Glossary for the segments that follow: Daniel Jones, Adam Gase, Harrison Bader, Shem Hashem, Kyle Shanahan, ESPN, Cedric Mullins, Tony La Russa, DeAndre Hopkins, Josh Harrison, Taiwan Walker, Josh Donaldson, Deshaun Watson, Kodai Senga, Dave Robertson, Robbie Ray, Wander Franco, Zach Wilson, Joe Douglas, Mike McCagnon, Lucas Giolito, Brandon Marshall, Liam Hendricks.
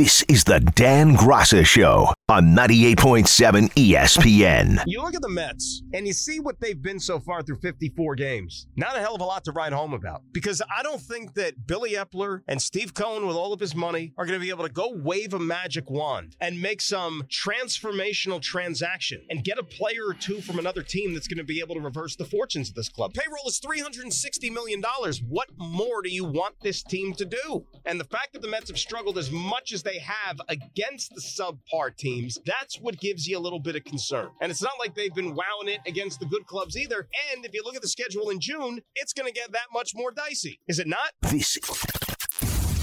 This is the Dan Grasso Show on 98.7 ESPN. You look at the Mets, and you see what they've been so far through 54 games. Not a hell of a lot to write home about, because I don't think that Billy Eppler and Steve Cohen, with all of his money, are going to be able to go wave a magic wand and make some transformational transaction and get a player or two from another team that's going to be able to reverse the fortunes of this club. Payroll is $360 million. What more do you want this team to do? And the fact that the Mets have struggled as much as they have against the subpar teams, that's what gives you a little bit of concern. And it's not like they've been wowing it against the good clubs either. And if you look at the schedule in June, it's going to get that much more dicey. Is it not? This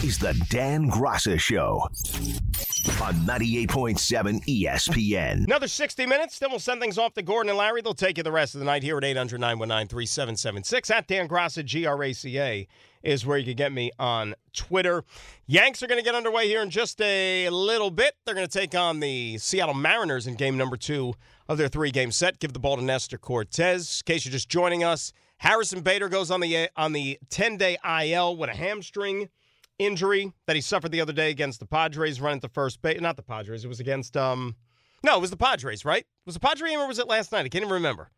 is the Dan Grasso Show on 98.7 ESPN. Another 60 minutes, then we'll send things off to Gordon and Larry. They'll take you the rest of the night here at 800-919-3776. At Dan Grasso, G-R-A-C-A, is where you can get me on Twitter. Yanks are going to get underway here in just a little bit. They're going to take on the Seattle Mariners in game number 2 of their 3-game set. Give the ball to Nestor Cortez. In case you're just joining us, Harrison Bader goes on the 10-day IL with a hamstring injury that he suffered the other day against the Padres, running to first base. Not the Padres. It was against, it was the Padres, right? Was the Padres game or was it last night? I can't even remember.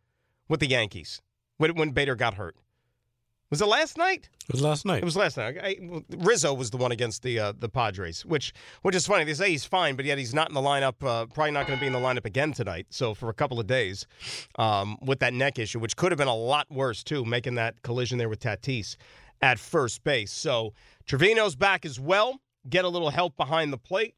With the Yankees, when Bader got hurt. Was it last night? It was last night. It was last night. Rizzo was the one against the Padres, which is funny. They say he's fine, but yet he's not in the lineup, probably not going to be in the lineup again tonight. So for a couple of days with that neck issue, which could have been a lot worse, too, making that collision there with Tatis at first base. So Trevino's back as well. Get a little help behind the plate.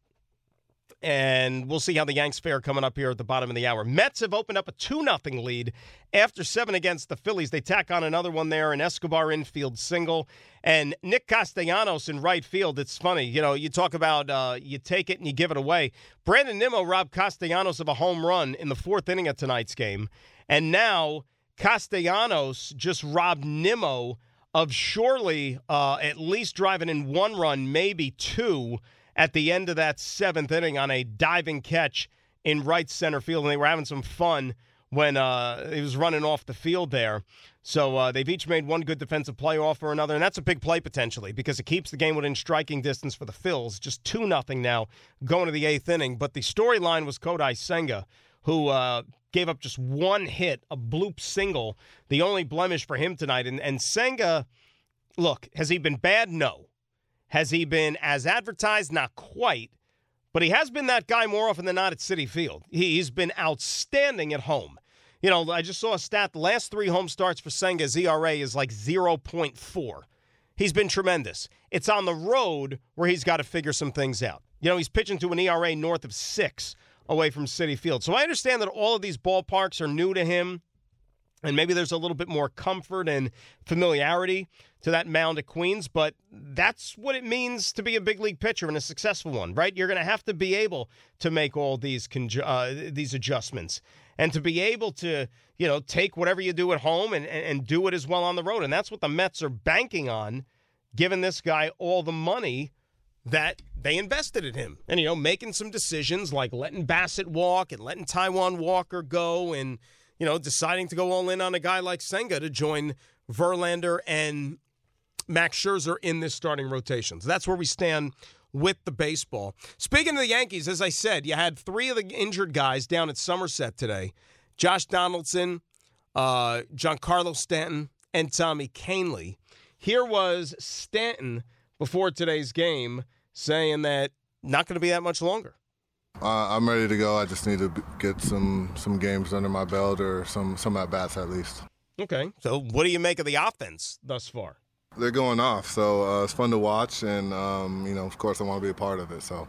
And we'll see how the Yanks fare coming up here at the bottom of the hour. Mets have opened up a 2-0 lead after 7 against the Phillies. They tack on another one there, an Escobar infield single. And Nick Castellanos in right field. It's funny. You know, you talk about you take it and you give it away. Brandon Nimmo robbed Castellanos of a home run in the 4th inning of tonight's game. And now Castellanos just robbed Nimmo of surely at least driving in 1 run, maybe 2, at the end of that 7th inning on a diving catch in right center field. And they were having some fun when he was running off the field there. So they've each made one good defensive play off or another, and that's a big play potentially because it keeps the game within striking distance for the Phils. Just 2-0 now going to the 8th inning. But the storyline was Kodai Senga, who gave up just 1 hit, a bloop single, the only blemish for him tonight. And Senga, look, has he been bad? No. Has he been as advertised? Not quite. But he has been that guy more often than not at Citi Field. He's been outstanding at home. You know, I just saw a stat. The last 3 home starts for Senga's ERA is like 0.4. He's been tremendous. It's on the road where he's got to figure some things out. You know, he's pitching to an ERA north of 6 away from Citi Field. So I understand that all of these ballparks are new to him. And maybe there's a little bit more comfort and familiarity to that mound at Queens, but that's what it means to be a big league pitcher and a successful one, right? You're going to have to be able to make all these adjustments and to be able to, you know, take whatever you do at home and do it as well on the road. And that's what the Mets are banking on, giving this guy all the money that they invested in him. And, you know, making some decisions like letting Bassett walk and letting Taiwan Walker go and, you know, deciding to go all in on a guy like Senga to join Verlander and Max Scherzer in this starting rotation. So that's where we stand with the baseball. Speaking of the Yankees, as I said, you had 3 of the injured guys down at Somerset today. Josh Donaldson, Giancarlo Stanton, and Tommy Kahnle. Here was Stanton before today's game saying that not going to be that much longer. I'm ready to go. I just need to get some games under my belt or some at-bats at least. Okay. So what do you make of the offense thus far? They're going off, so it's fun to watch, and, you know, of course I want to be a part of it. So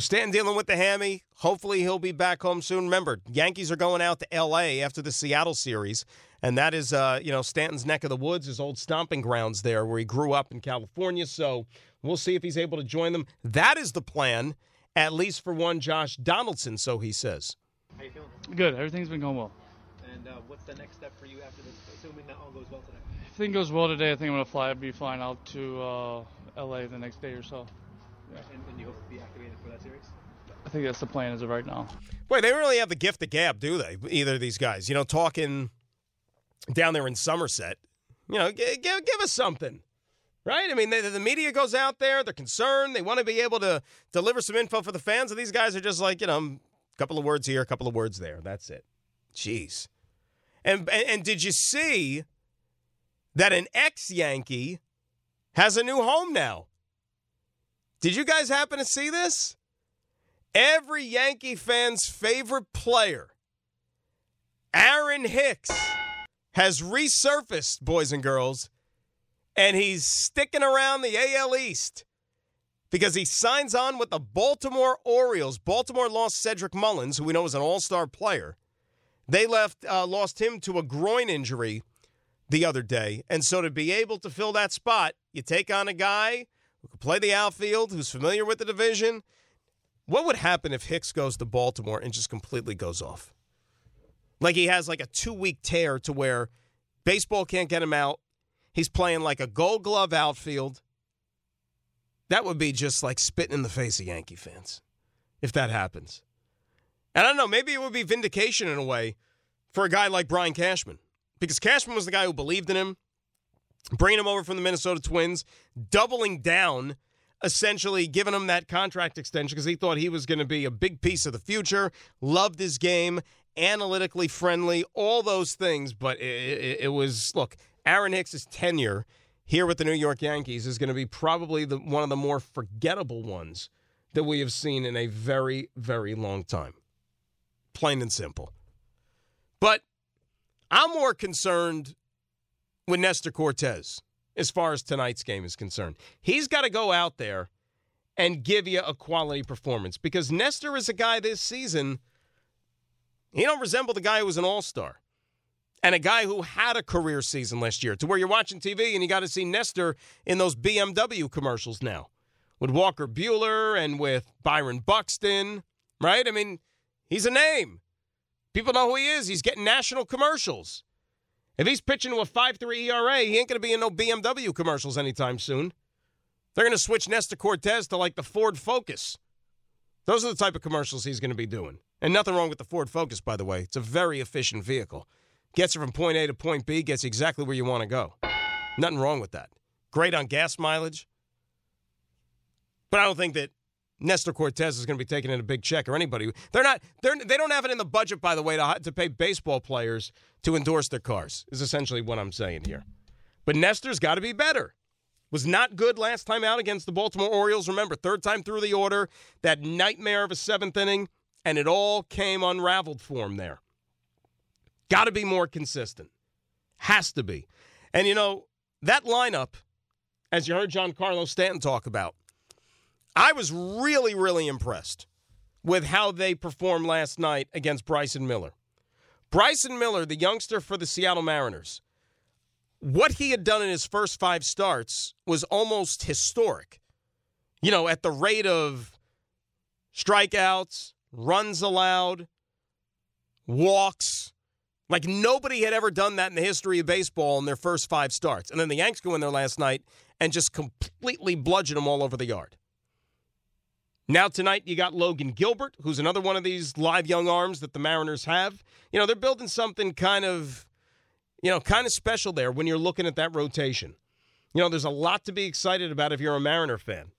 Stanton dealing with the hammy. Hopefully he'll be back home soon. Remember, Yankees are going out to L.A. after the Seattle series, and that is, you know, Stanton's neck of the woods, his old stomping grounds there where he grew up in California. So we'll see if he's able to join them. That is the plan. At least for one Josh Donaldson, so he says. How you feeling? Good. Everything's been going well. And what's the next step for you after this, assuming that all goes well today? If everything goes well today, I think I'm going to be flying out to L.A. the next day or so. Yeah. And you hope to be activated for that series? I think that's the plan as of right now. Boy, they don't really have the gift of gab, do they, either of these guys? You know, talking down there in Somerset, you know, give us something. Right? I mean, the media goes out there. They're concerned. They want to be able to deliver some info for the fans. And these guys are just like, you know, a couple of words here, a couple of words there. That's it. Jeez. And did you see that an ex-Yankee has a new home now? Did you guys happen to see this? Every Yankee fan's favorite player, Aaron Hicks, has resurfaced, boys and girls, and he's sticking around the AL East because he signs on with the Baltimore Orioles. Baltimore lost Cedric Mullins, who we know is an all-star player. They lost him to a groin injury the other day. And so to be able to fill that spot, you take on a guy who can play the outfield, who's familiar with the division. What would happen if Hicks goes to Baltimore and just completely goes off? Like he has like a 2-week tear to where baseball can't get him out. He's playing like a gold glove outfield. That would be just like spitting in the face of Yankee fans if that happens. And I don't know, maybe it would be vindication in a way for a guy like Brian Cashman. Because Cashman was the guy who believed in him, bringing him over from the Minnesota Twins, doubling down, essentially giving him that contract extension because he thought he was going to be a big piece of the future, loved his game, analytically friendly, all those things. But it was, look, Aaron Hicks' tenure here with the New York Yankees is going to be probably one of the more forgettable ones that we have seen in a very, very long time. Plain and simple. But I'm more concerned with Nestor Cortez as far as tonight's game is concerned. He's got to go out there and give you a quality performance because Nestor is a guy this season, he don't resemble the guy who was an all-star and a guy who had a career season last year to where you're watching TV and you got to see Nestor in those BMW commercials now with Walker Buehler and with Byron Buxton, right? I mean, he's a name. People know who he is. He's getting national commercials. If he's pitching to a 5.3 ERA, he ain't going to be in no BMW commercials anytime soon. They're going to switch Nestor Cortez to like the Ford Focus. Those are the type of commercials he's going to be doing. And nothing wrong with the Ford Focus, by the way. It's a very efficient vehicle. Gets you from point A to point B, gets you exactly where you want to go. Nothing wrong with that. Great on gas mileage. But I don't think that Nestor Cortez is going to be taking in a big check or anybody. They don't have it in the budget, by the way, to pay baseball players to endorse their cars is essentially what I'm saying here. But Nestor's got to be better. Was not good last time out against the Baltimore Orioles. Remember, third time through the order, that nightmare of a seventh inning, and it all came unraveled for him there. Got to be more consistent. Has to be. And, you know, that lineup, as you heard Giancarlo Stanton talk about, I was really, really impressed with how they performed last night against Bryson Miller. Bryson Miller, the youngster for the Seattle Mariners, what he had done in his first 5 starts was almost historic. You know, at the rate of strikeouts, runs allowed, walks. Like nobody had ever done that in the history of baseball in their first 5 starts. And then the Yanks go in there last night and just completely bludgeon them all over the yard. Now tonight you got Logan Gilbert, who's another one of these live young arms that the Mariners have. You know, they're building something kind of special there when you're looking at that rotation. You know, there's a lot to be excited about if you're a Mariner fan.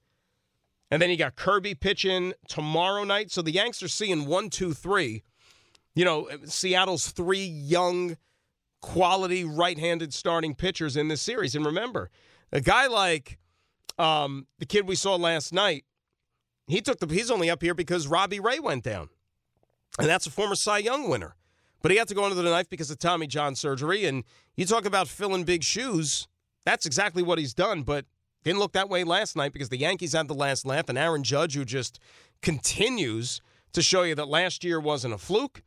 And then you got Kirby pitching tomorrow night. So the Yanks are seeing 1, 2, 3. You know, Seattle's 3 young, quality right-handed starting pitchers in this series. And remember, a guy like the kid we saw last night, he's only up here because Robbie Ray went down. And that's a former Cy Young winner. But he had to go under the knife because of Tommy John surgery. And you talk about filling big shoes, that's exactly what he's done. But didn't look that way last night because the Yankees had the last laugh. And Aaron Judge, who just continues to show you that last year wasn't a fluke,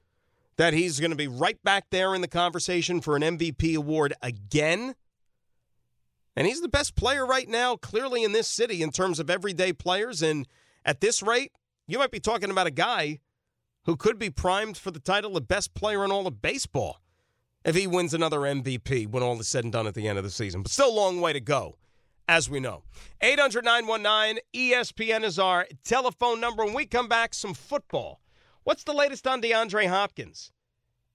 that he's going to be right back there in the conversation for an MVP award again. And he's the best player right now, clearly in this city in terms of everyday players. And at this rate, you might be talking about a guy who could be primed for the title of best player in all of baseball if he wins another MVP when all is said and done at the end of the season. But still a long way to go, as we know. 800-919-ESPN is our telephone number. When we come back, some football. What's the latest on DeAndre Hopkins?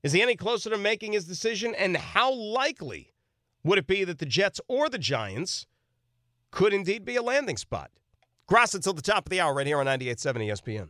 Is he any closer to making his decision? And how likely would it be that the Jets or the Giants could indeed be a landing spot. Grasso until the top of the hour right here on 98.7 ESPN.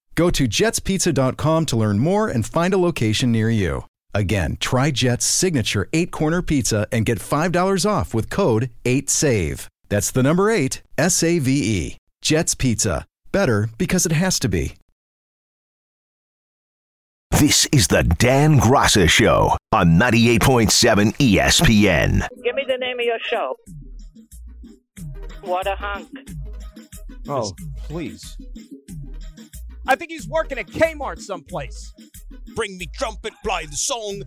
Go to jetspizza.com to learn more and find a location near you. Again, try Jet's signature 8-corner pizza and get $5 off with code 8SAVE. That's the number 8, S-A-V-E. Jet's Pizza. Better because it has to be. This is the Dan Grasso Show on 98.7 ESPN. Give me the name of your show. What a hunk. Oh, please. I think he's working at Kmart someplace. Bring me trumpet, play the song.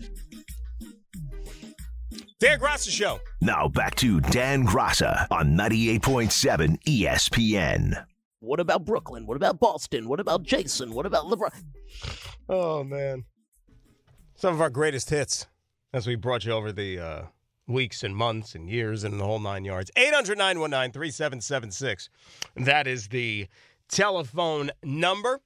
Dan Grasso Show. Now back to Dan Grasso on 98.7 ESPN. What about Brooklyn? What about Boston? What about Jason? What about LeBron? Oh, man. Some of our greatest hits as we brought you over the weeks and months and years and the whole nine yards. 800-919-3776. That is the telephone number.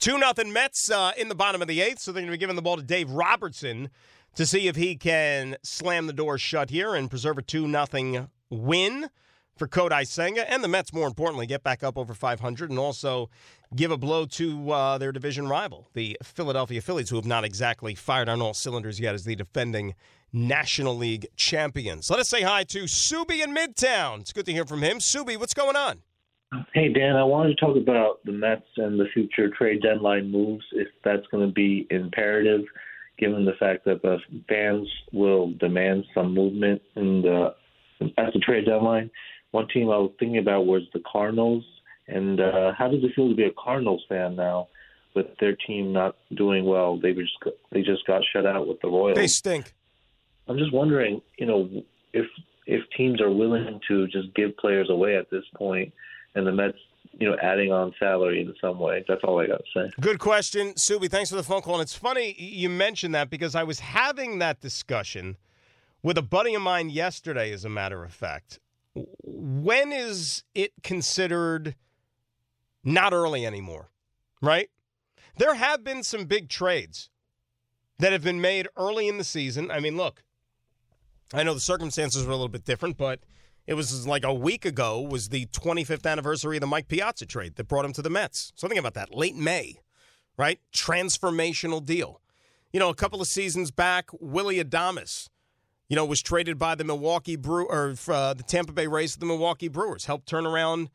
2-0 Mets in the bottom of the eighth, so they're going to be giving the ball to Dave Robertson to see if he can slam the door shut here and preserve a 2-0 win for Kodai Senga. And the Mets, more importantly, get back up over 500 and also give a blow to their division rival, the Philadelphia Phillies, who have not exactly fired on all cylinders yet as the defending National League champions. Let us say hi to Subi in Midtown. It's good to hear from him. Subi, what's going on? Hey, Dan, I wanted to talk about the Mets and the future trade deadline moves, if that's going to be imperative, given the fact that the fans will demand some movement in at the trade deadline. One team I was thinking about was the Cardinals, and how does it feel to be a Cardinals fan now with their team not doing well? They just got shut out with the Royals. They stink. I'm just wondering, you know, if teams are willing to just give players away at this point, and the Mets, you know, adding on salary in some way. That's all I got to say. Good question, Subi. Thanks for the phone call. And it's funny you mentioned that because I was having that discussion with a buddy of mine yesterday, as a matter of fact. When is it considered not early anymore, right? There have been some big trades that have been made early in the season. I mean, look, I know the circumstances were a little bit different, but it was like a week ago was the 25th anniversary of the Mike Piazza trade that brought him to the Mets. So think about that, late May, right? Transformational deal. You know, a couple of seasons back, Willy Adames, you know, was traded by the Tampa Bay Rays to the Milwaukee Brewers, helped turn around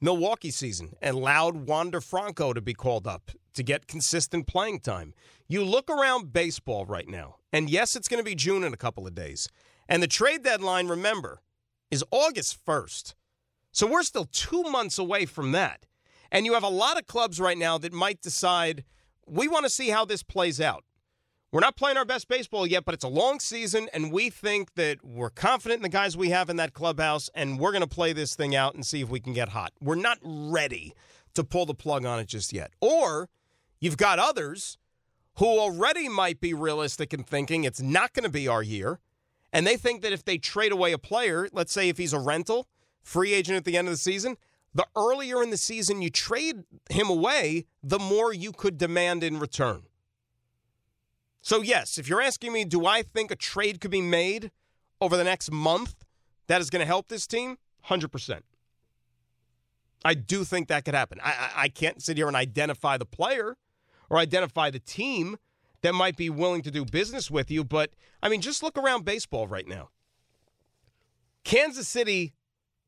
Milwaukee season, and allowed Wander Franco to be called up to get consistent playing time. You look around baseball right now, and yes, it's going to be June in a couple of days. And the trade deadline, remember, is August 1st. So we're still 2 months away from that. And you have a lot of clubs right now that might decide, we want to see how this plays out. We're not playing our best baseball yet, but it's a long season, and we think that we're confident in the guys we have in that clubhouse, and we're going to play this thing out and see if we can get hot. We're not ready to pull the plug on it just yet. Or you've got others who already might be realistic in thinking it's not going to be our year. And they think that if they trade away a player, let's say if he's a rental, free agent at the end of the season, the earlier in the season you trade him away, the more you could demand in return. So, yes, if you're asking me, do I think a trade could be made over the next month that is going to help this team? 100%. I do think that could happen. I can't sit here and identify the player or identify the team that might be willing to do business with you. But, I mean, just look around baseball right now. Kansas City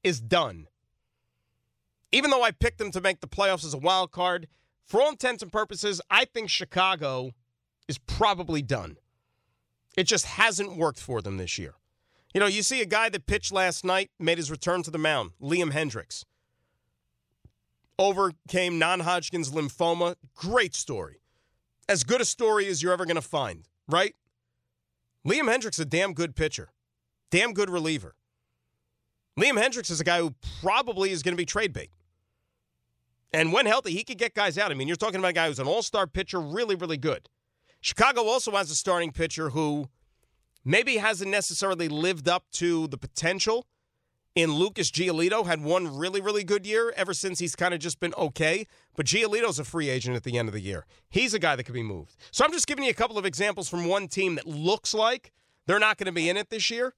is done. Even though I picked them to make the playoffs as a wild card, for all intents and purposes, I think Chicago is probably done. It just hasn't worked for them this year. You know, you see a guy that pitched last night, made his return to the mound, Liam Hendricks. Overcame non-Hodgkin's lymphoma. Great story. As good a story as you're ever going to find, right? Liam Hendricks is a damn good pitcher. Damn good reliever. Liam Hendricks is a guy who probably is going to be trade bait. And when healthy, he could get guys out. I mean, you're talking about a guy who's an all-star pitcher, really, really good. Chicago also has a starting pitcher who maybe hasn't necessarily lived up to the potential in Lucas Giolito. Had one really, really good year ever since he's kind of just been okay. But Giolito's a free agent at the end of the year. He's a guy that could be moved. So I'm just giving you a couple of examples from one team that looks like they're not going to be in it this year.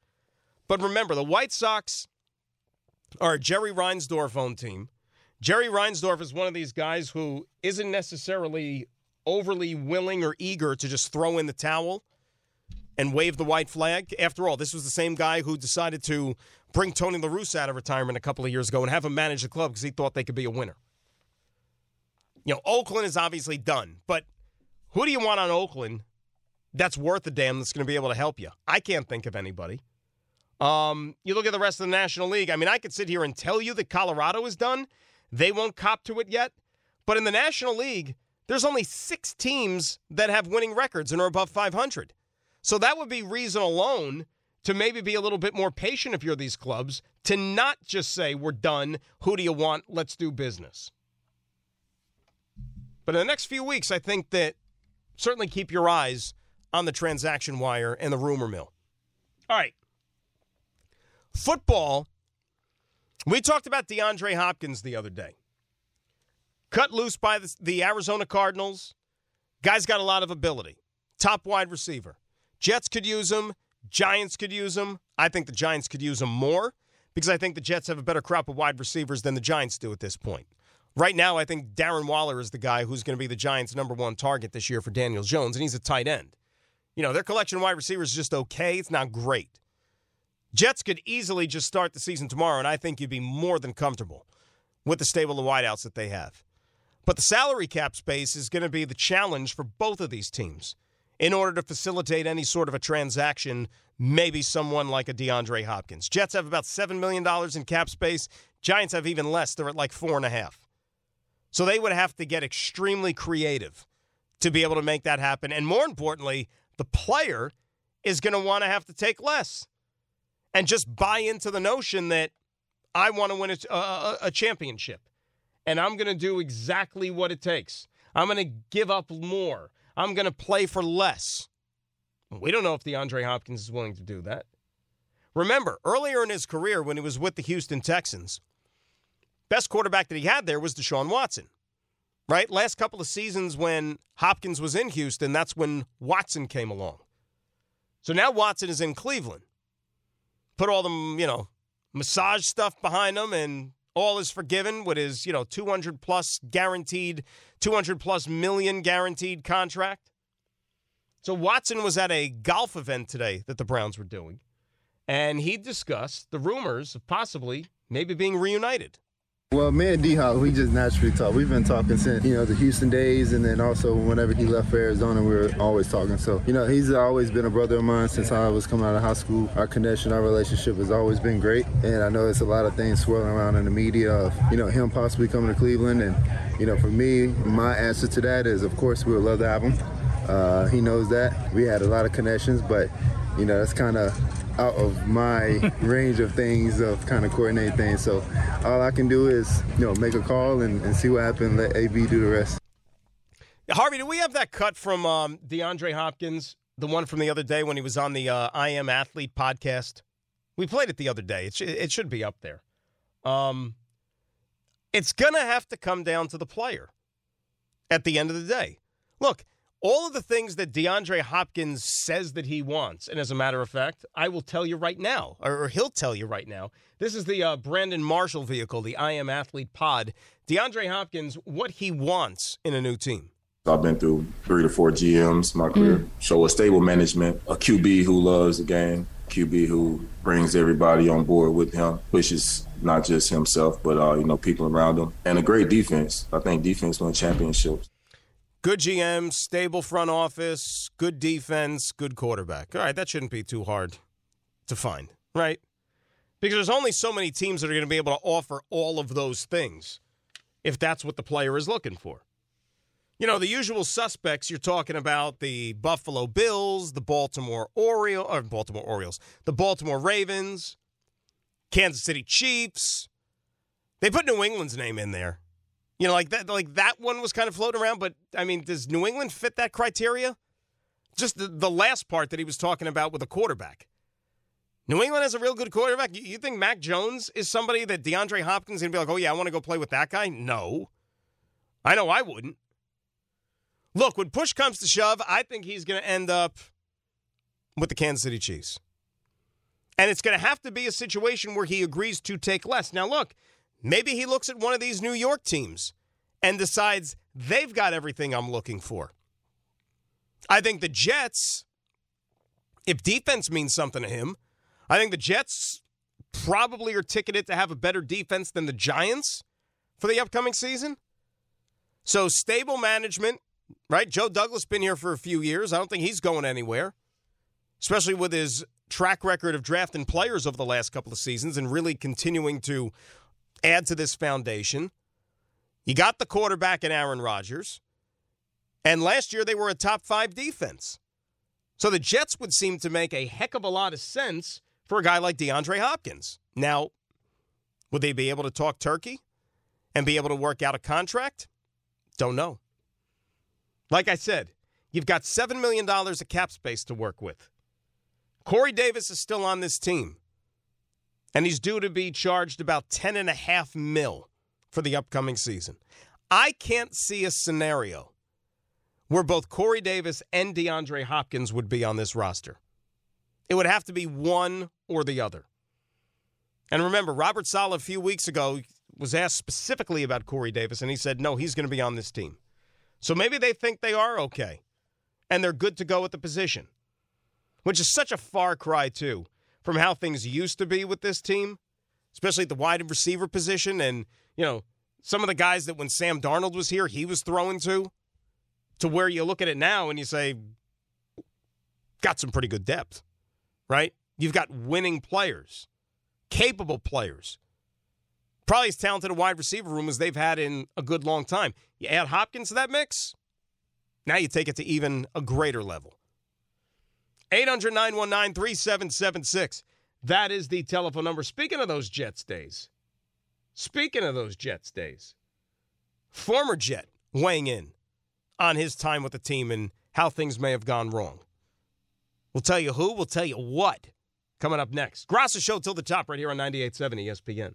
But remember, the White Sox are a Jerry Reinsdorf-owned team. Jerry Reinsdorf is one of these guys who isn't necessarily overly willing or eager to just throw in the towel and wave the white flag. After all, this was the same guy who decided to bring Tony La Russa out of retirement a couple of years ago and have him manage the club because he thought they could be a winner. You know, Oakland is obviously done, but who do you want on Oakland that's worth a damn that's going to be able to help you? I can't think of anybody. You look at the rest of the National League. I mean, I could sit here and tell you that Colorado is done. They won't cop to it yet. But in the National League, there's only 6 teams that have winning records and are above 500. So that would be reason alone to maybe be a little bit more patient if you're these clubs, to not just say, we're done, who do you want, let's do business. But in the next few weeks, I think that certainly keep your eyes on the transaction wire and the rumor mill. All right. Football, we talked about DeAndre Hopkins the other day. Cut loose by the Arizona Cardinals. Guy's got a lot of ability. Top wide receiver. Jets could use him. Giants could use him. I think the Giants could use him more because I think the Jets have a better crop of wide receivers than the Giants do at this point. Right now, I think Darren Waller is the guy who's going to be the Giants' number one target this year for Daniel Jones, and he's a tight end. You know, their collection of wide receivers is just okay. It's not great. Jets could easily just start the season tomorrow, and I think you'd be more than comfortable with the stable of wideouts that they have. But the salary cap space is going to be the challenge for both of these teams in order to facilitate any sort of a transaction, maybe someone like a DeAndre Hopkins. Jets have about $7 million in cap space. Giants have even less. They're at like 4.5. So they would have to get extremely creative to be able to make that happen. And more importantly, the player is going to want to have to take less and just buy into the notion that I want to win a championship, and I'm going to do exactly what it takes. I'm going to give up more. I'm going to play for less. We don't know if DeAndre Hopkins is willing to do that. Remember, earlier in his career when he was with the Houston Texans, best quarterback that he had there was Deshaun Watson, right? Last couple of seasons when Hopkins was in Houston, that's when Watson came along. So now Watson is in Cleveland. Put all the, you know, massage stuff behind him and all is forgiven with his, you know, 200 plus million guaranteed contract. So Watson was at a golf event today that the Browns were doing, and he discussed the rumors of possibly maybe being reunited. Well, me and D-Hop, we just naturally talk. We've been talking since, you know, the Houston days, and then also whenever he left for Arizona, we were always talking. So, you know, he's always been a brother of mine since I was coming out of high school. Our connection, our relationship has always been great, and I know there's a lot of things swirling around in the media of, you know, him possibly coming to Cleveland, and, you know, for me, my answer to that is, of course, we would love to have him. He knows that. We had a lot of connections, but, you know, that's kind of out of my range of things, of kind of coordinating things. So all I can do is, you know, make a call and see what happens, let AB do the rest. Harvey, do we have that cut from DeAndre Hopkins, the one from the other day when he was on the I Am Athlete podcast? We played it the other day. It should be up there. It's going to have to come down to the player at the end of the day. Look, all of the things that DeAndre Hopkins says that he wants, and as a matter of fact, I will tell you right now, or he'll tell you right now, this is the Brandon Marshall vehicle, the I Am Athlete pod. DeAndre Hopkins, what he wants in a new team. I've been through 3 to 4 GMs in my career. So a stable management, a QB who loves the game, QB who brings everybody on board with him, pushes not just himself, but people around him, and a great defense. I think defense wins championships. Good GM, stable front office, good defense, good quarterback. All right, that shouldn't be too hard to find, right? Because there's only so many teams that are going to be able to offer all of those things if that's what the player is looking for. You know, the usual suspects, you're talking about the Buffalo Bills, the Baltimore Ravens, Kansas City Chiefs. They put New England's name in there. You know, like that one was kind of floating around, but, I mean, does New England fit that criteria? Just the last part that he was talking about with a quarterback. New England has a real good quarterback. You think Mac Jones is somebody that DeAndre Hopkins is going to be like, oh, yeah, I want to go play with that guy? No. I know I wouldn't. Look, when push comes to shove, I think he's going to end up with the Kansas City Chiefs. And it's going to have to be a situation where he agrees to take less. Now, look, maybe he looks at one of these New York teams and decides they've got everything I'm looking for. I think the Jets, if defense means something to him, I think the Jets probably are ticketed to have a better defense than the Giants for the upcoming season. So stable management, right? Joe Douglas been here for a few years. I don't think he's going anywhere, especially with his track record of drafting players over the last couple of seasons and really continuing to add to this foundation. You got the quarterback in Aaron Rodgers, and last year they were a top-5 defense. So the Jets would seem to make a heck of a lot of sense for a guy like DeAndre Hopkins. Now, would they be able to talk turkey and be able to work out a contract? Don't know. Like I said, you've got $7 million of cap space to work with. Corey Davis is still on this team, and he's due to be charged about $10.5 million for the upcoming season. I can't see a scenario where both Corey Davis and DeAndre Hopkins would be on this roster. It would have to be one or the other. And remember, Robert Saleh a few weeks ago was asked specifically about Corey Davis, and he said, no, he's going to be on this team. So maybe they think they are okay, and they're good to go at the position, which is such a far cry, too, from how things used to be with this team, especially at the wide receiver position and, you know, some of the guys that when Sam Darnold was here, he was throwing to where you look at it now and you say, got some pretty good depth. Right? You've got winning players, capable players, probably as talented a wide receiver room as they've had in a good long time. You add Hopkins to that mix, now you take it to even a greater level. 800-919-3776. That is the telephone number. Speaking of those Jets days, former Jet weighing in on his time with the team and how things may have gone wrong. We'll tell you who, we'll tell you what. Coming up next. Grasso Show till the top right here on 98.7 ESPN.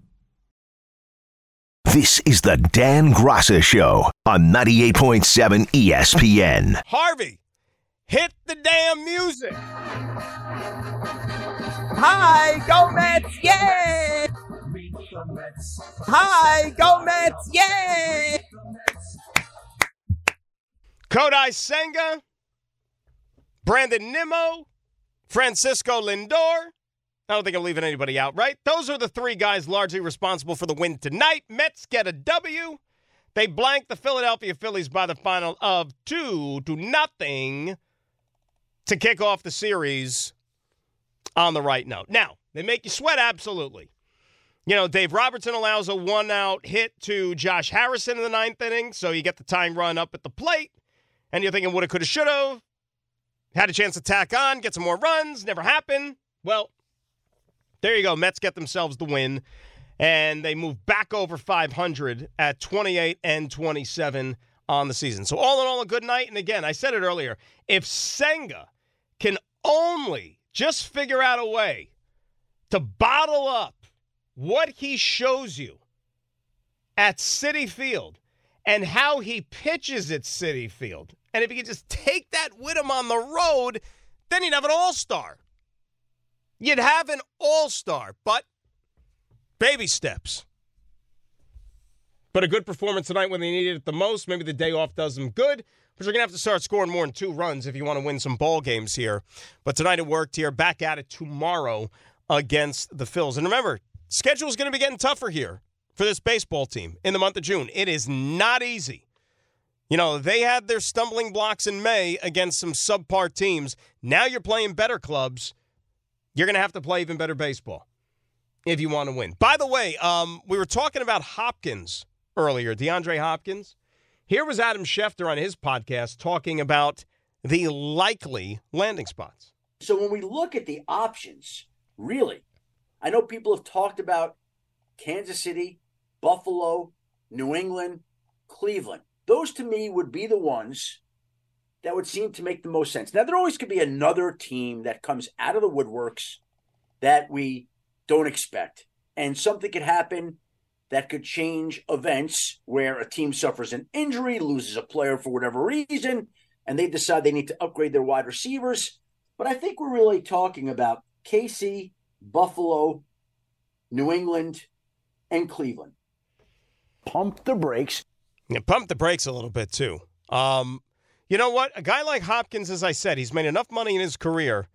This is the Dan Grasso Show on 98.7 ESPN. Harvey, hit the damn music. Hi, go Mets, yeah! Hi, go Mets, yeah! Kodai Senga, Brandon Nimmo, Francisco Lindor. I don't think I'm leaving anybody out, right? Those are the three guys largely responsible for the win tonight. Mets get a W. They blank the Philadelphia Phillies by the final of 2-0 to kick off the series on the right note. Now, they make you sweat, absolutely. You know, Dave Robertson allows a one-out hit to Josh Harrison in the ninth inning, so you get the tying run up at the plate, and you're thinking woulda, coulda, shoulda. Had a chance to tack on, get some more runs, never happened. Well, there you go. Mets get themselves the win, and they move back over 500 at 28-27 on the season. So all in all, a good night. And again, I said it earlier, if Senga can only just figure out a way to bottle up what he shows you at Citi Field and how he pitches at Citi Field. And if he could just take that with him on the road, then you'd have an all-star. You'd have an all-star, but baby steps. But a good performance tonight when they needed it the most. Maybe the day off does them good. But you're going to have to start scoring more than 2 runs if you want to win some ball games here. But tonight it worked here. Back at it tomorrow against the Phils. And remember, schedule's going to be getting tougher here for this baseball team in the month of June. It is not easy. You know, they had their stumbling blocks in May against some subpar teams. Now you're playing better clubs. You're going to have to play even better baseball if you want to win. By the way, we were talking about Hopkins earlier, DeAndre Hopkins. Here was Adam Schefter on his podcast talking about the likely landing spots. So when we look at the options, really, I know people have talked about Kansas City, Buffalo, New England, Cleveland. Those to me would be the ones that would seem to make the most sense. Now, there always could be another team that comes out of the woodworks that we don't expect. And something could happen that could change events where a team suffers an injury, loses a player for whatever reason, and they decide they need to upgrade their wide receivers. But I think we're really talking about KC, Buffalo, New England, and Cleveland. Pump the brakes. Yeah, pump the brakes a little bit, too. You know what? A guy like Hopkins, as I said, he's made enough money in his career.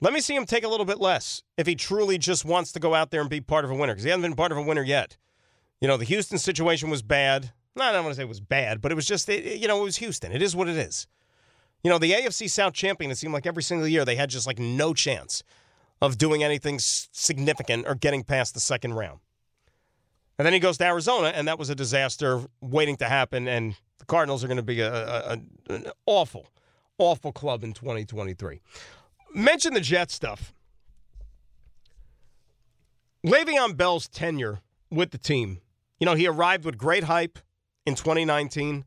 Let me see him take a little bit less if he truly just wants to go out there and be part of a winner, because he hasn't been part of a winner yet. You know, the Houston situation was bad. No, I don't want to say it was bad, but it was just, you know, it was Houston. It is what it is. You know, the AFC South champion, it seemed like every single year they had just like no chance of doing anything significant or getting past the second round. And then he goes to Arizona, and that was a disaster waiting to happen. And the Cardinals are going to be an awful, awful club in 2023. Mention the Jets stuff. Le'Veon Bell's tenure with the team. You know, he arrived with great hype in 2019.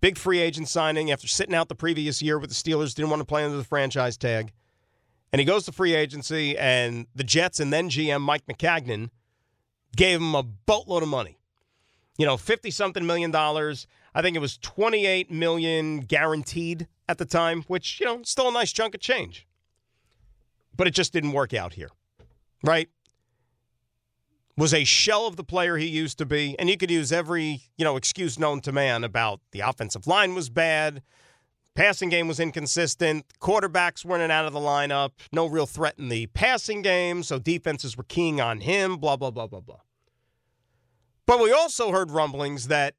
Big free agent signing after sitting out the previous year with the Steelers. Didn't want to play under the franchise tag. And he goes to free agency, and the Jets and then GM Mike McCagnon gave him a boatload of money. You know, $50-something million. I think it was $28 million guaranteed at the time, which, you know, still a nice chunk of change. But it just didn't work out here, right? Was a shell of the player he used to be, and you could use every, you know, excuse known to man about the offensive line was bad, passing game was inconsistent, quarterbacks weren't out of the lineup, no real threat in the passing game, so defenses were keying on him, blah, blah, blah, blah, blah. But we also heard rumblings that,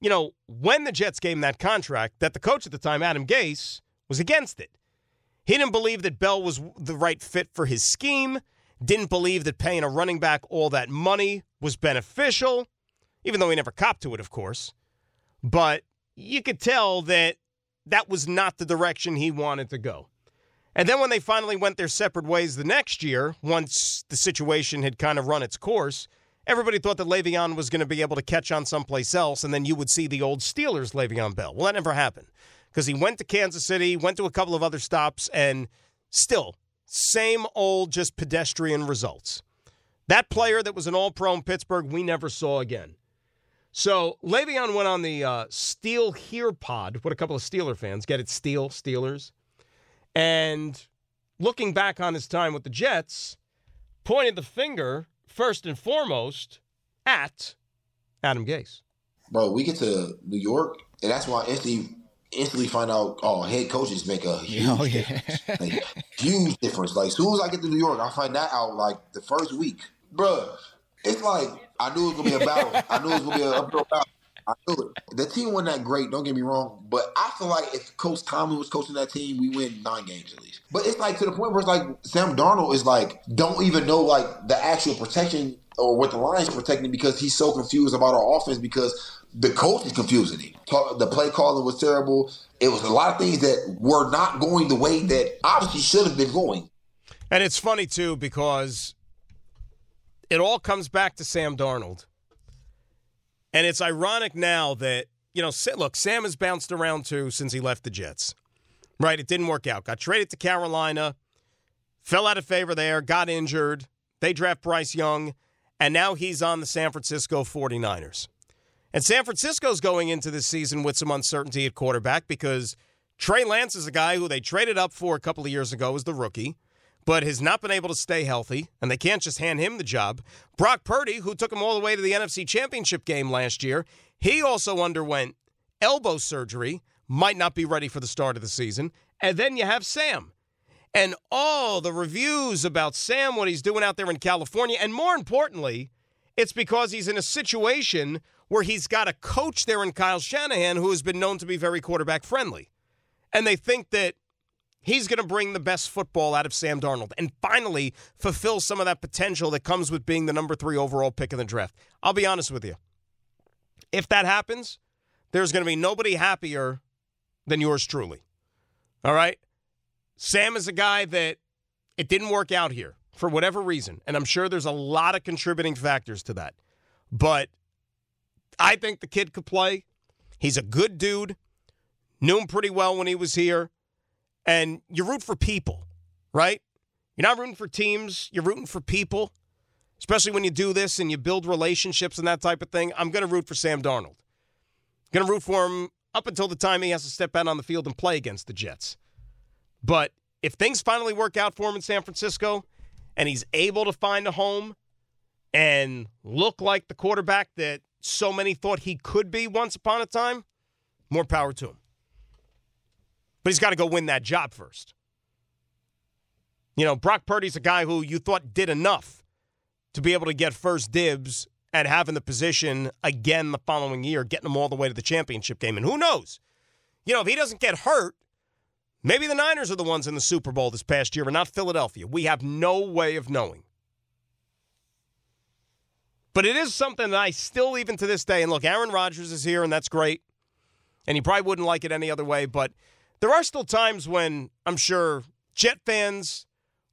you know, when the Jets gave him that contract, that the coach at the time, Adam Gase, was against it. He didn't believe that Bell was the right fit for his scheme, didn't believe that paying a running back all that money was beneficial, even though he never copped to it, of course. But you could tell that that was not the direction he wanted to go. And then when they finally went their separate ways the next year, once the situation had kind of run its course, everybody thought that Le'Veon was going to be able to catch on someplace else, and then you would see the old Steelers Le'Veon Bell. Well, that never happened because he went to Kansas City, went to a couple of other stops, and still same old, just pedestrian results. That player that was an all-pro in Pittsburgh, we never saw again. So Le'Veon went on the Steal Here pod, what a couple of Steeler fans get it, Steelers. And looking back on his time with the Jets, pointed the finger first and foremost at Adam Gase. Bro, we get to New York, and that's why I instantly find out, head coaches make a huge difference. Like, huge difference. Like, as soon as I get to New York, I find that out, like, the first week. Bro, it's like, I knew it was going to be a battle. I knew it was going to be an uphill battle. I knew it. The team wasn't that great, don't get me wrong, but I feel like if Coach Tomlin was coaching that team, we win 9 games at least. But it's like to the point where it's like Sam Darnold is like, don't even know like the actual protection or what the line's protecting because he's so confused about our offense because the coach is confusing him. The play calling was terrible. It was a lot of things that were not going the way that obviously should have been going. And it's funny, too, because it all comes back to Sam Darnold. And it's ironic now that, you know, look, Sam has bounced around, too, since he left the Jets. Right, it didn't work out. Got traded to Carolina, fell out of favor there, got injured. They draft Bryce Young, and now he's on the San Francisco 49ers. And San Francisco's going into this season with some uncertainty at quarterback because Trey Lance is a guy who they traded up for a couple of years ago as the rookie, but has not been able to stay healthy, and they can't just hand him the job. Brock Purdy, who took him all the way to the NFC Championship game last year, he also underwent elbow surgery, might not be ready for the start of the season. And then you have Sam. And all the reviews about Sam, what he's doing out there in California, and more importantly, it's because he's in a situation where he's got a coach there in Kyle Shanahan who has been known to be very quarterback-friendly. And they think that he's going to bring the best football out of Sam Darnold and finally fulfill some of that potential that comes with being the number 3 overall pick in the draft. I'll be honest with you. If that happens, there's going to be nobody happier than yours truly. All right? Sam is a guy that it didn't work out here for whatever reason, and I'm sure there's a lot of contributing factors to that. But I think the kid could play. He's a good dude. Knew him pretty well when he was here. And you root for people, right? You're not rooting for teams. You're rooting for people, especially when you do this and you build relationships and that type of thing. I'm going to root for Sam Darnold. Going to root for him up until the time he has to step out on the field and play against the Jets. But if things finally work out for him in San Francisco and he's able to find a home and look like the quarterback that so many thought he could be once upon a time, more power to him. But he's got to go win that job first. You know, Brock Purdy's a guy who you thought did enough to be able to get first dibs at having the position again the following year, getting him all the way to the championship game. And who knows? You know, if he doesn't get hurt, maybe the Niners are the ones in the Super Bowl this past year, but not Philadelphia. We have no way of knowing. But it is something that I still, even to this day, and look, Aaron Rodgers is here, and that's great. And he probably wouldn't like it any other way, but there are still times when, I'm sure, Jet fans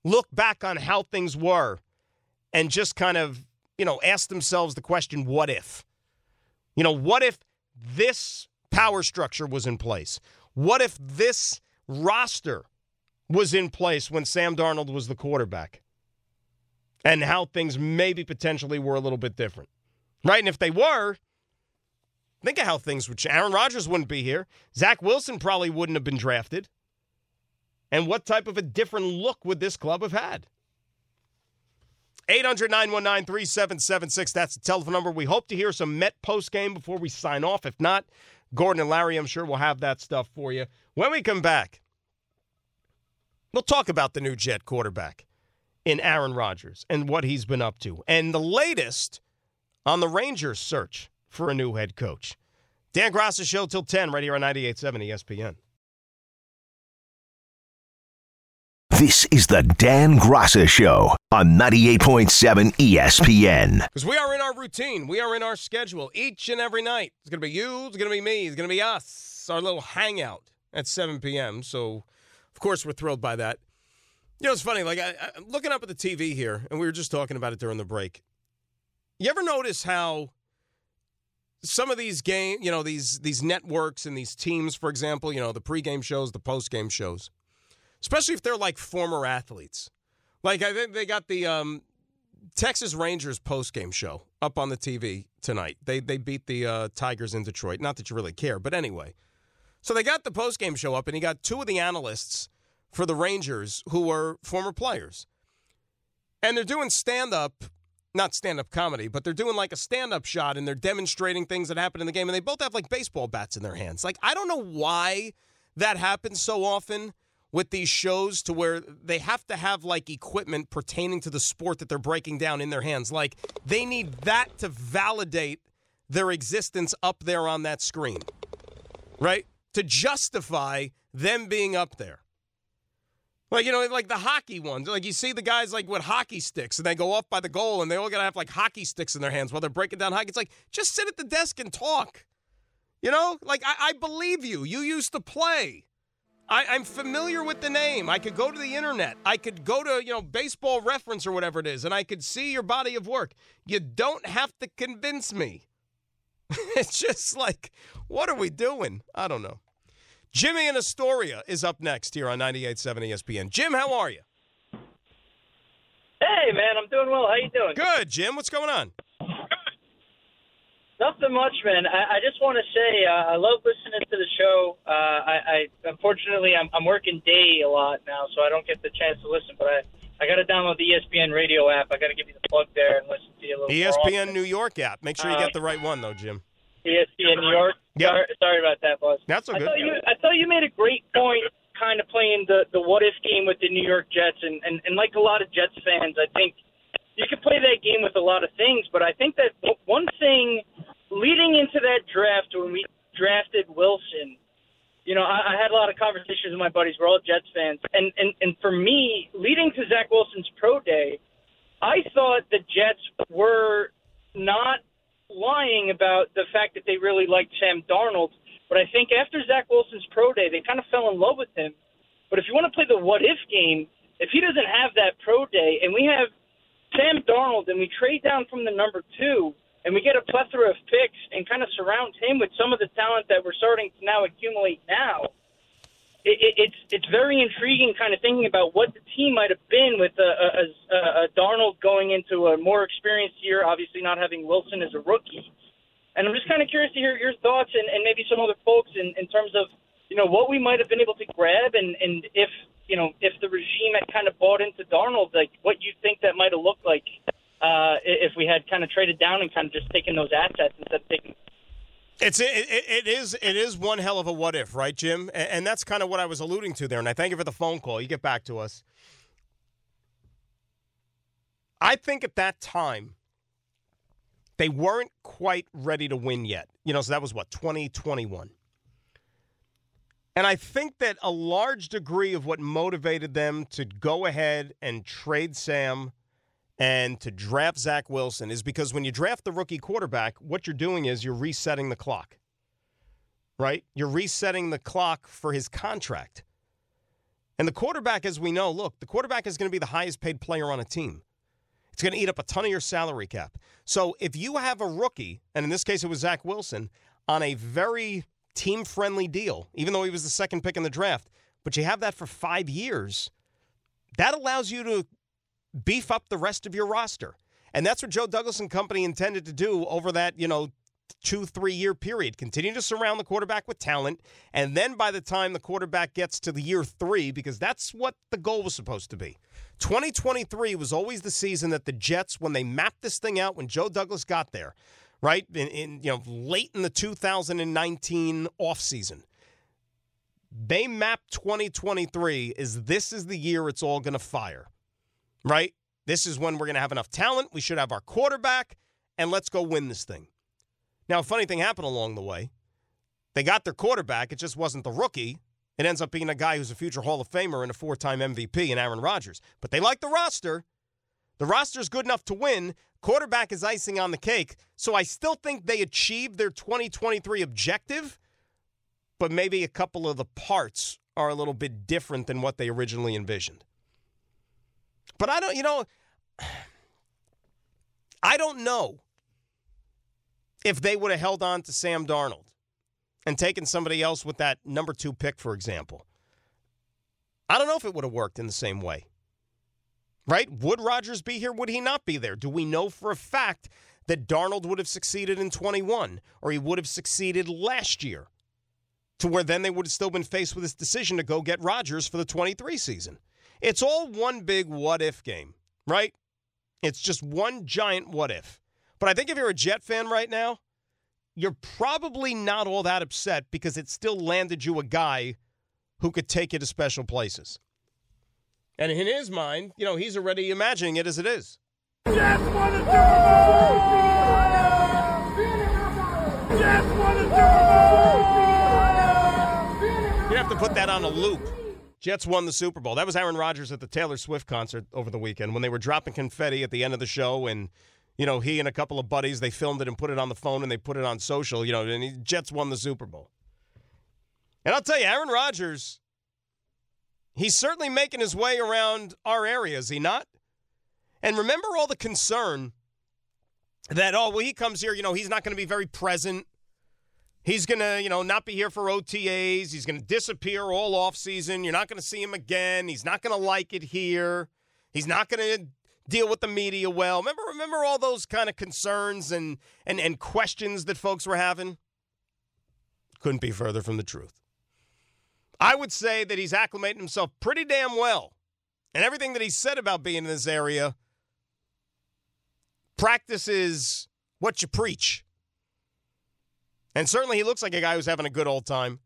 look back on how things were and just kind of, you know, ask themselves the question, what if? You know, what if this power structure was in place? What if this roster was in place when Sam Darnold was the quarterback? And how things maybe potentially were a little bit different. Right? And if they were, think of how things would change. Aaron Rodgers wouldn't be here. Zach Wilson probably wouldn't have been drafted. And what type of a different look would this club have had? 800-919-3776. That's the telephone number. We hope to hear some Met postgame before we sign off. If not, Gordon and Larry, I'm sure, will have that stuff for you. When we come back, we'll talk about the new Jet quarterback in Aaron Rodgers and what he's been up to. And the latest on the Rangers search for a new head coach. Dan Grasso Show till 10 right here on 98.7 ESPN. This is the Dan Grasso Show on 98.7 ESPN. Because we are in our routine. We are in our schedule each and every night. It's going to be you. It's going to be me. It's going to be us. Our little hangout at 7 p.m. So, of course, we're thrilled by that. You know, it's funny, like I'm looking up at the TV here, and we were just talking about it during the break. You ever notice how some of these games, you know, these networks and these teams, for example, you know, the pregame shows, the postgame shows, especially if they're like former athletes. Like I think they got the Texas Rangers postgame show up on the TV tonight. They beat the Tigers in Detroit. Not that you really care, but anyway. So they got the postgame show up, and he got two of the analysts for the Rangers who were former players. And they're doing stand-up, not stand-up comedy, but they're doing like a stand-up shot and they're demonstrating things that happened in the game, and they both have like baseball bats in their hands. Like, I don't know why that happens so often with these shows to where they have to have like equipment pertaining to the sport that they're breaking down in their hands. Like, they need that to validate their existence up there on that screen, right? To justify them being up there. Like, you know, like the hockey ones. Like, you see the guys, like, with hockey sticks, and they go up by the goal, and they all got to have, like, hockey sticks in their hands while they're breaking down hockey. It's like, just sit at the desk and talk. You know? Like, I believe you. You used to play. I'm familiar with the name. I could go to the internet. I could go to, you know, Baseball Reference or whatever it is, and I could see your body of work. You don't have to convince me. It's just like, what are we doing? I don't know. Jimmy in Astoria is up next here on 98.7 ESPN. Jim, how are you? Hey, man, I'm doing well. How you doing? Good, Jim. What's going on? Nothing much, man. I just want to say I love listening to the show. Unfortunately, I'm working day a lot now, so I don't get the chance to listen, but I got to download the ESPN radio app. I got to give you the plug there and listen to you a little bit. ESPN New York app. Make sure you get the right one, though, Jim. ESPN New York? Yep. Sorry about that, boss. That's so good. I thought you made a great point kind of playing the what-if game with the New York Jets, and like a lot of Jets fans, I think you can play that game with a lot of things, but I think that one thing leading into that draft when we drafted Wilson, you know, I had a lot of conversations with my buddies. We're all Jets fans. And for me, leading to Zach Wilson's pro day, I thought the Jets were not lying about the fact that they really liked Sam Darnold. But I think after Zach Wilson's pro day, they kind of fell in love with him. But if you want to play the what-if game, if he doesn't have that pro day and we have Sam Darnold and we trade down from the number 2 and we get a plethora of picks and kind of surround him with some of the talent that we're starting to now accumulate now, it's very intriguing kind of thinking about what the team might have been with a Darnold going into a more experienced year, obviously not having Wilson as a rookie. And I'm just kind of curious to hear your thoughts and maybe some other folks in terms of, you know, what we might have been able to grab and if, you know, if the regime had kind of bought into Darnold, like what you think that might have looked like if we had kind of traded down and kind of just taken those assets instead of taking. It is one hell of a what if, right, Jim? And that's kind of what I was alluding to there. And I thank you for the phone call. You get back to us. I think at that time they weren't quite ready to win yet. You know, so that was what, 2021. And I think that a large degree of what motivated them to go ahead and trade Sam and to draft Zach Wilson is because when you draft the rookie quarterback, what you're doing is you're resetting the clock, right? You're resetting the clock for his contract. And the quarterback, as we know, look, the quarterback is going to be the highest paid player on a team. It's going to eat up a ton of your salary cap. So if you have a rookie, and in this case it was Zach Wilson, on a very team-friendly deal, even though he was the second pick in the draft, but you have that for 5 years, that allows you to beef up the rest of your roster. And that's what Joe Douglas and company intended to do over that, you know, 2-3 year period. Continue to surround the quarterback with talent, and then by the time the quarterback gets to the year 3, because that's what the goal was supposed to be. 2023 was always the season that the Jets, when they mapped this thing out, when Joe Douglas got there, right, in you know, late in the 2019 offseason, they mapped 2023 as this is the year it's all going to fire, right? This is when we're going to have enough talent. We should have our quarterback, and let's go win this thing. Now, a funny thing happened along the way. They got their quarterback. It just wasn't the rookie. It ends up being a guy who's a future Hall of Famer and a 4-time MVP in Aaron Rodgers. But they like the roster. The roster's good enough to win. Quarterback is icing on the cake. So I still think they achieved their 2023 objective, but maybe a couple of the parts are a little bit different than what they originally envisioned. But I don't know if they would have held on to Sam Darnold and taken somebody else with that number 2 pick, for example. I don't know if it would have worked in the same way. Right? Would Rodgers be here? Would he not be there? Do we know for a fact that Darnold would have succeeded in 21 or he would have succeeded last year to where then they would have still been faced with this decision to go get Rodgers for the 23 season? It's all one big what-if game, right? It's just one giant what-if. But I think if you're a Jet fan right now, you're probably not all that upset because it still landed you a guy who could take you to special places. And in his mind, you know, he's already imagining it as it is. Jets won the Super Bowl! Jets won the Super Bowl! You'd have to put that on a loop. Jets won the Super Bowl. That was Aaron Rodgers at the Taylor Swift concert over the weekend when they were dropping confetti at the end of the show, and, you know, he and a couple of buddies, they filmed it and put it on the phone and they put it on social, you know, and Jets won the Super Bowl. And I'll tell you, Aaron Rodgers, he's certainly making his way around our area, is he not? And remember all the concern that, oh, well, he comes here, you know, he's not going to be very present. He's going to, not be here for OTAs. He's going to disappear all offseason. You're not going to see him again. He's not going to like it here. He's not going to deal with the media well. Remember all those kind of concerns and questions that folks were having? Couldn't be further from the truth. I would say that he's acclimating himself pretty damn well. And everything that he said about being in this area, practice is what you preach. And certainly he looks like a guy who's having a good old time.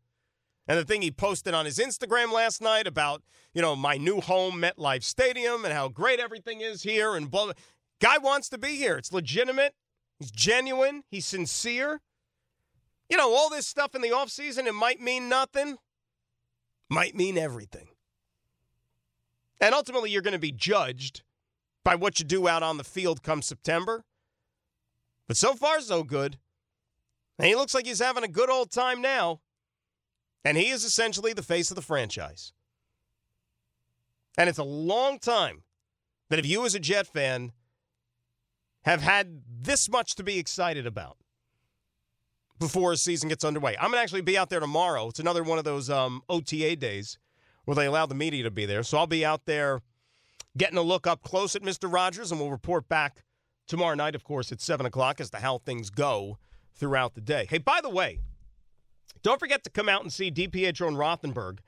And the thing he posted on his Instagram last night about, my new home, MetLife Stadium, and how great everything is here and blah, blah. Guy wants to be here. It's legitimate. He's genuine. He's sincere. All this stuff in the offseason, it might mean nothing. Might mean everything. And ultimately, you're going to be judged by what you do out on the field come September. But so far, so good. And he looks like he's having a good old time now. And he is essentially the face of the franchise. And it's a long time that if you as a Jet fan have had this much to be excited about before a season gets underway. I'm going to actually be out there tomorrow. It's another one of those OTA days where they allow the media to be there. So I'll be out there getting a look up close at Mr. Rodgers, and we'll report back tomorrow night, of course, at 7 o'clock as to how things go throughout the day. Hey, by the way, don't forget to come out and see DiPietro and Rothenberg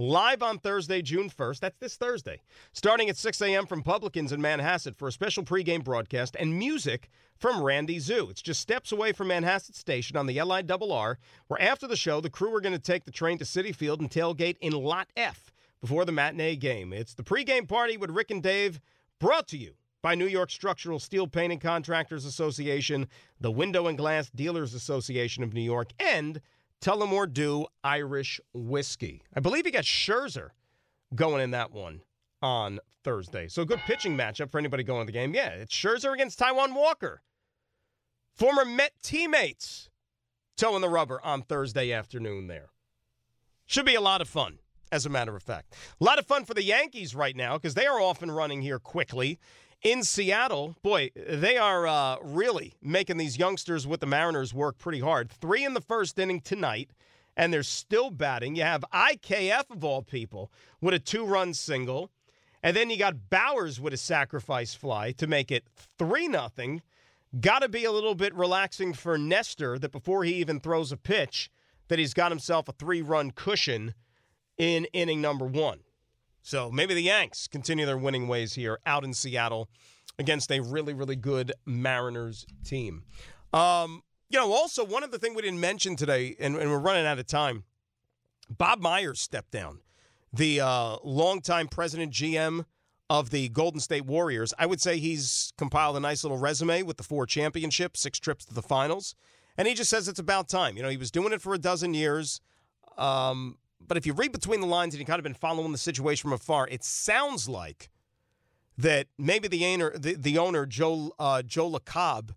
live on Thursday, June 1st. That's this Thursday, starting at 6 a.m. from Publicans in Manhasset for a special pregame broadcast and music from Randy Zoo. It's just steps away from Manhasset Station on the LIRR, where after the show, the crew are going to take the train to Citi Field and tailgate in Lot F before the matinee game. It's the pregame party with Rick and Dave, brought to you by New York Structural Steel Painting Contractors Association, the Window and Glass Dealers Association of New York, and Tullamore Dew Irish Whiskey. I believe he got Scherzer going in that one on Thursday. So a good pitching matchup for anybody going to the game. Yeah, it's Scherzer against Taiwan Walker. Former Met teammates toeing the rubber on Thursday afternoon there. Should be a lot of fun, as a matter of fact. A lot of fun for the Yankees right now because they are off and running here quickly. In Seattle, boy, they are really making these youngsters with the Mariners work pretty hard. 3 in the first inning tonight, and they're still batting. You have IKF, of all people, with a 2-run single. And then you got Bowers with a sacrifice fly to make it 3-0. Got to be a little bit relaxing for Nestor that before he even throws a pitch, that he's got himself a 3-run cushion in inning number 1. So maybe the Yanks continue their winning ways here out in Seattle against a really, really good Mariners team. Also, one of the things we didn't mention today, and we're running out of time, Bob Myers stepped down, the longtime president GM of the Golden State Warriors. I would say he's compiled a nice little resume with the 4 championships, 6 trips to the finals, and he just says it's about time. He was doing it for a dozen years. But if you read between the lines and you've kind of been following the situation from afar, it sounds like that maybe the owner, Joe LaCobb,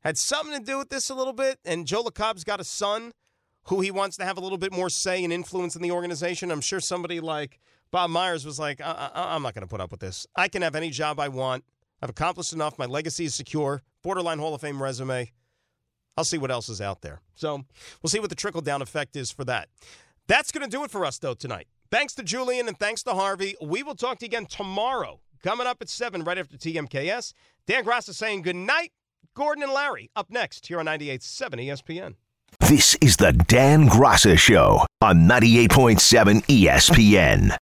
had something to do with this a little bit. And Joe LaCobb's got a son who he wants to have a little bit more say and influence in the organization. I'm sure somebody like Bob Myers was like, I'm not going to put up with this. I can have any job I want. I've accomplished enough. My legacy is secure. Borderline Hall of Fame resume. I'll see what else is out there. So we'll see what the trickle-down effect is for that. That's going to do it for us, though, tonight. Thanks to Julian and thanks to Harvey. We will talk to you again tomorrow, coming up at 7, right after TMKS. Dan Grasso saying good night. Gordon and Larry up next here on 98.7 ESPN. This is the Dan Grasso Show on 98.7 ESPN.